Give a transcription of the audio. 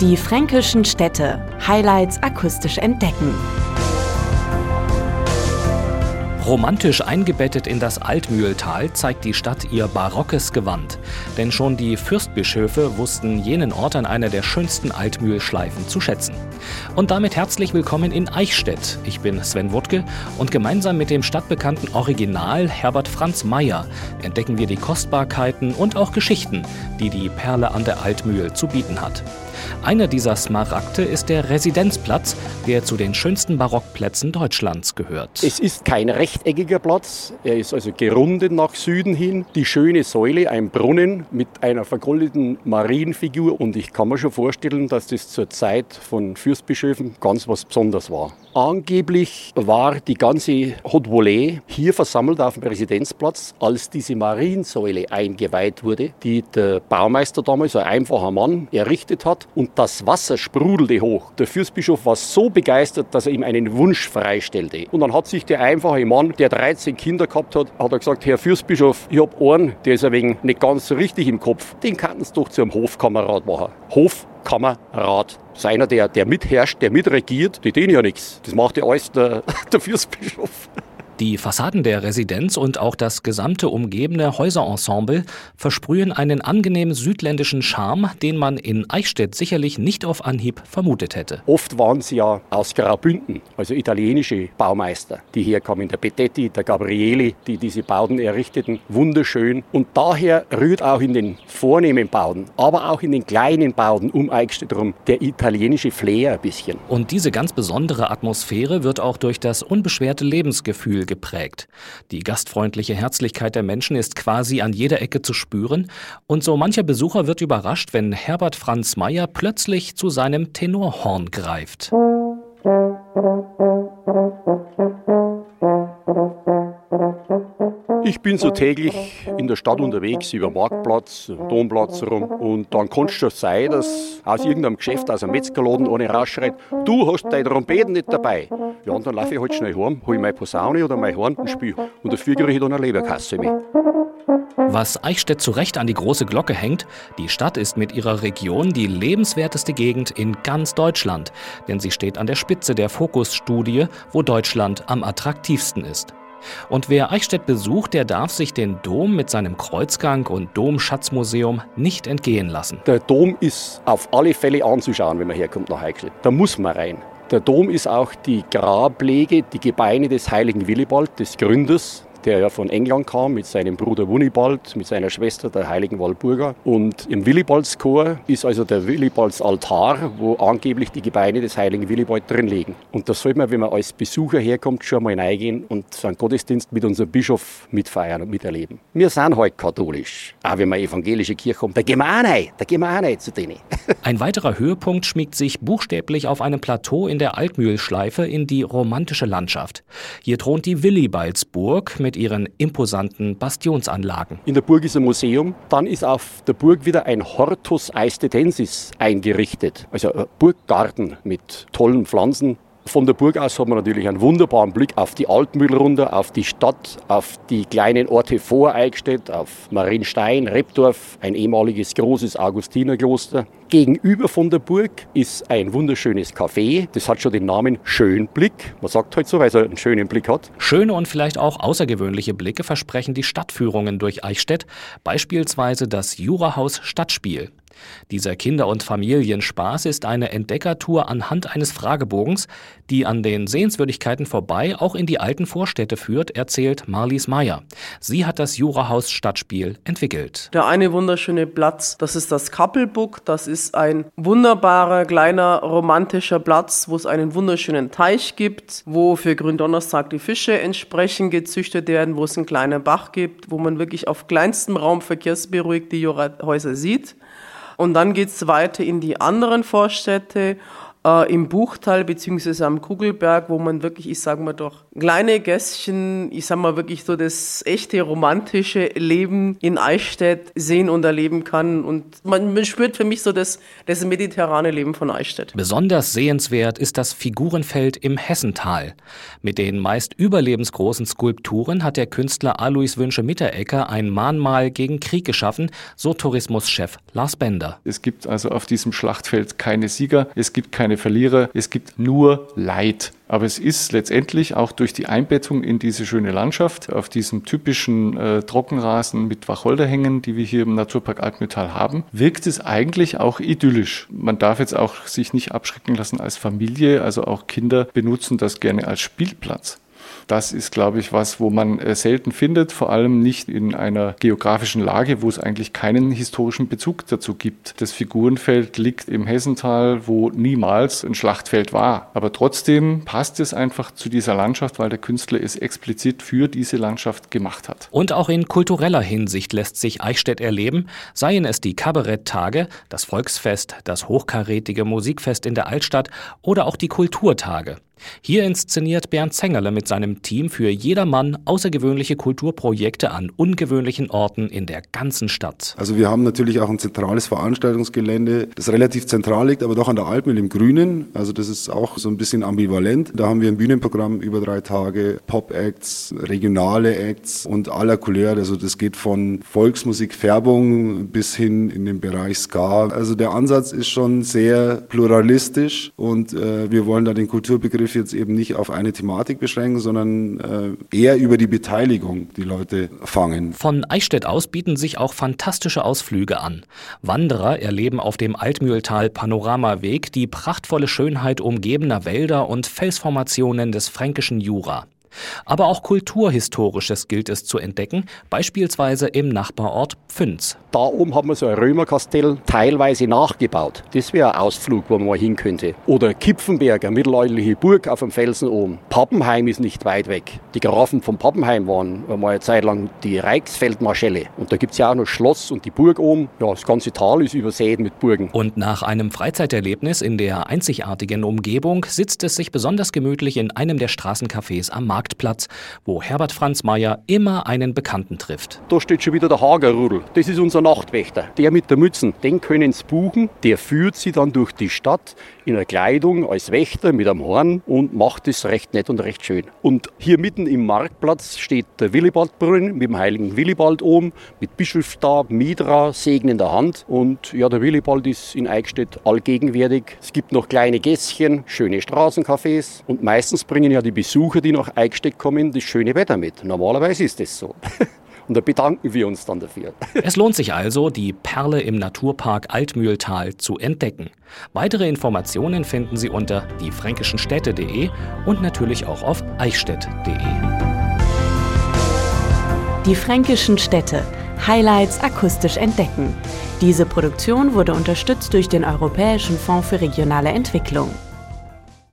Die fränkischen Städte – Highlights akustisch entdecken. Romantisch eingebettet in das Altmühltal zeigt die Stadt ihr barockes Gewand. Denn schon die Fürstbischöfe wussten jenen Ort an einer der schönsten Altmühlschleifen zu schätzen. Und damit herzlich willkommen in Eichstätt. Ich bin Sven Wuttke und gemeinsam mit dem stadtbekannten Original Herbert Franz Mayer entdecken wir die Kostbarkeiten und auch Geschichten, die die Perle an der Altmühl zu bieten hat. Einer dieser Smaragde ist der Residenzplatz, der zu den schönsten Barockplätzen Deutschlands gehört. Es ist kein rechteckiger Platz, er ist also gerundet nach Süden hin. Die schöne Säule, ein Brunnen mit einer vergoldeten Marienfigur. Und ich kann mir schon vorstellen, dass das zur Zeit von Fürstbischöfen ganz was Besonderes war. Angeblich war die ganze Haute Volée hier versammelt auf dem Residenzplatz, als diese Mariensäule eingeweiht wurde, die der Baumeister damals, ein einfacher Mann, errichtet hat. Und das Wasser sprudelte hoch. Der Fürstbischof war so begeistert, dass er ihm einen Wunsch freistellte. Und dann hat sich der einfache Mann, der 13 Kinder gehabt hat, hat er gesagt, Herr Fürstbischof, ich habe einen, der ist ein wenig nicht ganz so richtig im Kopf. Den könnten Sie doch zu einem Hofkamerad machen. Hofkamerad. Das ist einer, der mitherrscht, der mitregiert. Die denen ja nichts. Das macht ja alles der Fürstbischof. Die Fassaden der Residenz und auch das gesamte umgebende Häuserensemble versprühen einen angenehmen südländischen Charme, den man in Eichstätt sicherlich nicht auf Anhieb vermutet hätte. Oft waren sie ja aus Graubünden, also italienische Baumeister, die herkamen. Der Petetti, der Gabriele, die diese Bauten errichteten, wunderschön. Und daher rührt auch in den vornehmen Bauten, aber auch in den kleinen Bauten um Eichstätt rum der italienische Flair ein bisschen. Und diese ganz besondere Atmosphäre wird auch durch das unbeschwerte Lebensgefühl geprägt. Die gastfreundliche Herzlichkeit der Menschen ist quasi an jeder Ecke zu spüren und so mancher Besucher wird überrascht, wenn Herbert Franz Mayer plötzlich zu seinem Tenorhorn greift. Ich bin so täglich in der Stadt unterwegs, über Marktplatz, Domplatz rum. Und dann kann es schon sein, dass aus irgendeinem Geschäft, aus einem Metzgerladen einer rausschreit, du hast deine Trompeten nicht dabei. Ja, und dann laufe ich halt schnell heim, hole meine Posaune oder mein Horn und spiele. Und dafür kriege ich dann eine Leberkasse mit. Was Eichstätt zu Recht an die große Glocke hängt, die Stadt ist mit ihrer Region die lebenswerteste Gegend in ganz Deutschland. Denn sie steht an der Spitze der Fokus-Studie, wo Deutschland am attraktivsten ist. Und wer Eichstätt besucht, der darf sich den Dom mit seinem Kreuzgang und Domschatzmuseum nicht entgehen lassen. Der Dom ist auf alle Fälle anzuschauen, wenn man herkommt nach Eichstätt. Da muss man rein. Der Dom ist auch die Grablege, die Gebeine des heiligen Willibald, des Gründers, der ja von England kam, mit seinem Bruder Wunibald, mit seiner Schwester, der heiligen Walburga. Und im Willibalds-Chor ist also der Willibalds-Altar, wo angeblich die Gebeine des heiligen Willibald drin liegen. Und da sollte man, wenn man als Besucher herkommt, schon mal hineingehen und seinen Gottesdienst mit unserem Bischof mitfeiern und miterleben. Wir sind halt katholisch, auch wenn wir evangelische Kirche haben. Da gehen wir auch rein, zu denen. Ein weiterer Höhepunkt schmiegt sich buchstäblich auf einem Plateau in der Altmühlschleife in die romantische Landschaft. Hier thront die Willibaldsburg mit ihren imposanten Bastionsanlagen. In der Burg ist ein Museum, dann ist auf der Burg wieder ein Hortus Eistedensis eingerichtet, also ein Burggarten mit tollen Pflanzen. Von der Burg aus hat man natürlich einen wunderbaren Blick auf die Altmühlrunde, auf die Stadt, auf die kleinen Orte vor Eichstätt, auf Marienstein, Reptdorf, ein ehemaliges großes Augustinerkloster. Gegenüber von der Burg ist ein wunderschönes Café. Das hat schon den Namen Schönblick. Man sagt halt so, weil es einen schönen Blick hat. Schöne und vielleicht auch außergewöhnliche Blicke versprechen die Stadtführungen durch Eichstätt, beispielsweise das Jurahaus Stadtspiel. Dieser Kinder- und Familienspaß ist eine Entdeckertour anhand eines Fragebogens, die an den Sehenswürdigkeiten vorbei auch in die alten Vorstädte führt, erzählt Marlies Meyer. Sie hat das Jurahaus Stadtspiel entwickelt. Der eine wunderschöne Platz, das ist das Kappelbuck. Das ist ein wunderbarer, kleiner, romantischer Platz, wo es einen wunderschönen Teich gibt, wo für Gründonnerstag die Fische entsprechend gezüchtet werden, wo es einen kleinen Bach gibt, wo man wirklich auf kleinstem Raum verkehrsberuhigt die Jurahäuser sieht. Und dann geht es weiter in die anderen Vorstädte, im Buchtal bzw. am Kugelberg, wo man wirklich, ich sage mal doch, kleine Gässchen, ich sage mal wirklich so das echte romantische Leben in Eichstätt sehen und erleben kann. Und man spürt für mich so das mediterrane Leben von Eichstätt. Besonders sehenswert ist das Figurenfeld im Hessental. Mit den meist überlebensgroßen Skulpturen hat der Künstler Alois Wünsche-Mitterecker ein Mahnmal gegen Krieg geschaffen, so Tourismuschef Lars Bender. Es gibt also auf diesem Schlachtfeld keine Sieger, es gibt keine Verlierer, es gibt nur Leid. Aber es ist letztendlich auch durch die Einbettung in diese schöne Landschaft, auf diesem typischen Trockenrasen mit Wacholderhängen, die wir hier im Naturpark Altmühltal haben, wirkt es eigentlich auch idyllisch. Man darf jetzt auch sich nicht abschrecken lassen als Familie, also auch Kinder benutzen das gerne als Spielplatz. Das ist, glaube ich, was, wo man selten findet, vor allem nicht in einer geografischen Lage, wo es eigentlich keinen historischen Bezug dazu gibt. Das Figurenfeld liegt im Hessental, wo niemals ein Schlachtfeld war. Aber trotzdem passt es einfach zu dieser Landschaft, weil der Künstler es explizit für diese Landschaft gemacht hat. Und auch in kultureller Hinsicht lässt sich Eichstätt erleben, seien es die Kabaretttage, das Volksfest, das hochkarätige Musikfest in der Altstadt oder auch die Kulturtage. Hier inszeniert Bernd Zengerle mit seinem Team für jedermann außergewöhnliche Kulturprojekte an ungewöhnlichen Orten in der ganzen Stadt. Also wir haben natürlich auch ein zentrales Veranstaltungsgelände, das relativ zentral liegt, aber doch an der Altmühl im Grünen. Also das ist auch so ein bisschen ambivalent. Da haben wir ein Bühnenprogramm über 3 Tage, Pop-Acts, regionale Acts und aller Couleur. Also das geht von Volksmusik, Färbung bis hin in den Bereich Ska. Also der Ansatz ist schon sehr pluralistisch und wir wollen da den Kulturbegriff jetzt eben nicht auf eine Thematik beschränken, sondern eher über die Beteiligung die Leute fangen. Von Eichstätt aus bieten sich auch fantastische Ausflüge an. Wanderer erleben auf dem Altmühltal Panoramaweg die prachtvolle Schönheit umgebener Wälder und Felsformationen des fränkischen Jura. Aber auch Kulturhistorisches gilt es zu entdecken, beispielsweise im Nachbarort Pfünz. Da oben haben wir so ein Römerkastell teilweise nachgebaut. Das wäre ein Ausflug, wo man mal hin könnte. Oder Kipfenberg, eine mittelalterliche Burg auf dem Felsen oben. Pappenheim ist nicht weit weg. Die Grafen von Pappenheim waren mal eine Zeit lang die Reichsfeldmarschälle. Und da gibt es ja auch noch Schloss und die Burg oben. Ja, das ganze Tal ist übersät mit Burgen. Und nach einem Freizeiterlebnis in der einzigartigen Umgebung sitzt es sich besonders gemütlich in einem der Straßencafés am Markt. Wo Herbert Franz Mayer immer einen Bekannten trifft. Da steht schon wieder der Hagerrudel. Das ist unser Nachtwächter. Der mit der Mütze, den können sie buchen. Der führt sie dann durch die Stadt in der Kleidung als Wächter mit einem Horn und macht es recht nett und recht schön. Und hier mitten im Marktplatz steht der Willibaldbrunnen mit dem heiligen Willibald oben, mit Bischofsstab, Mitra, Segen in der Hand. Und ja, der Willibald ist in Eichstätt allgegenwärtig. Es gibt noch kleine Gässchen, schöne Straßencafés und meistens bringen ja die Besucher, die nach Eichstätt kommen, das schöne Wetter mit. Normalerweise ist das so. Und da bedanken wir uns dann dafür. Es lohnt sich also, die Perle im Naturpark Altmühltal zu entdecken. Weitere Informationen finden Sie unter diefränkische-städte.de und natürlich auch auf eichstätt.de. Die Fränkischen Städte. Highlights akustisch entdecken. Diese Produktion wurde unterstützt durch den Europäischen Fonds für regionale Entwicklung.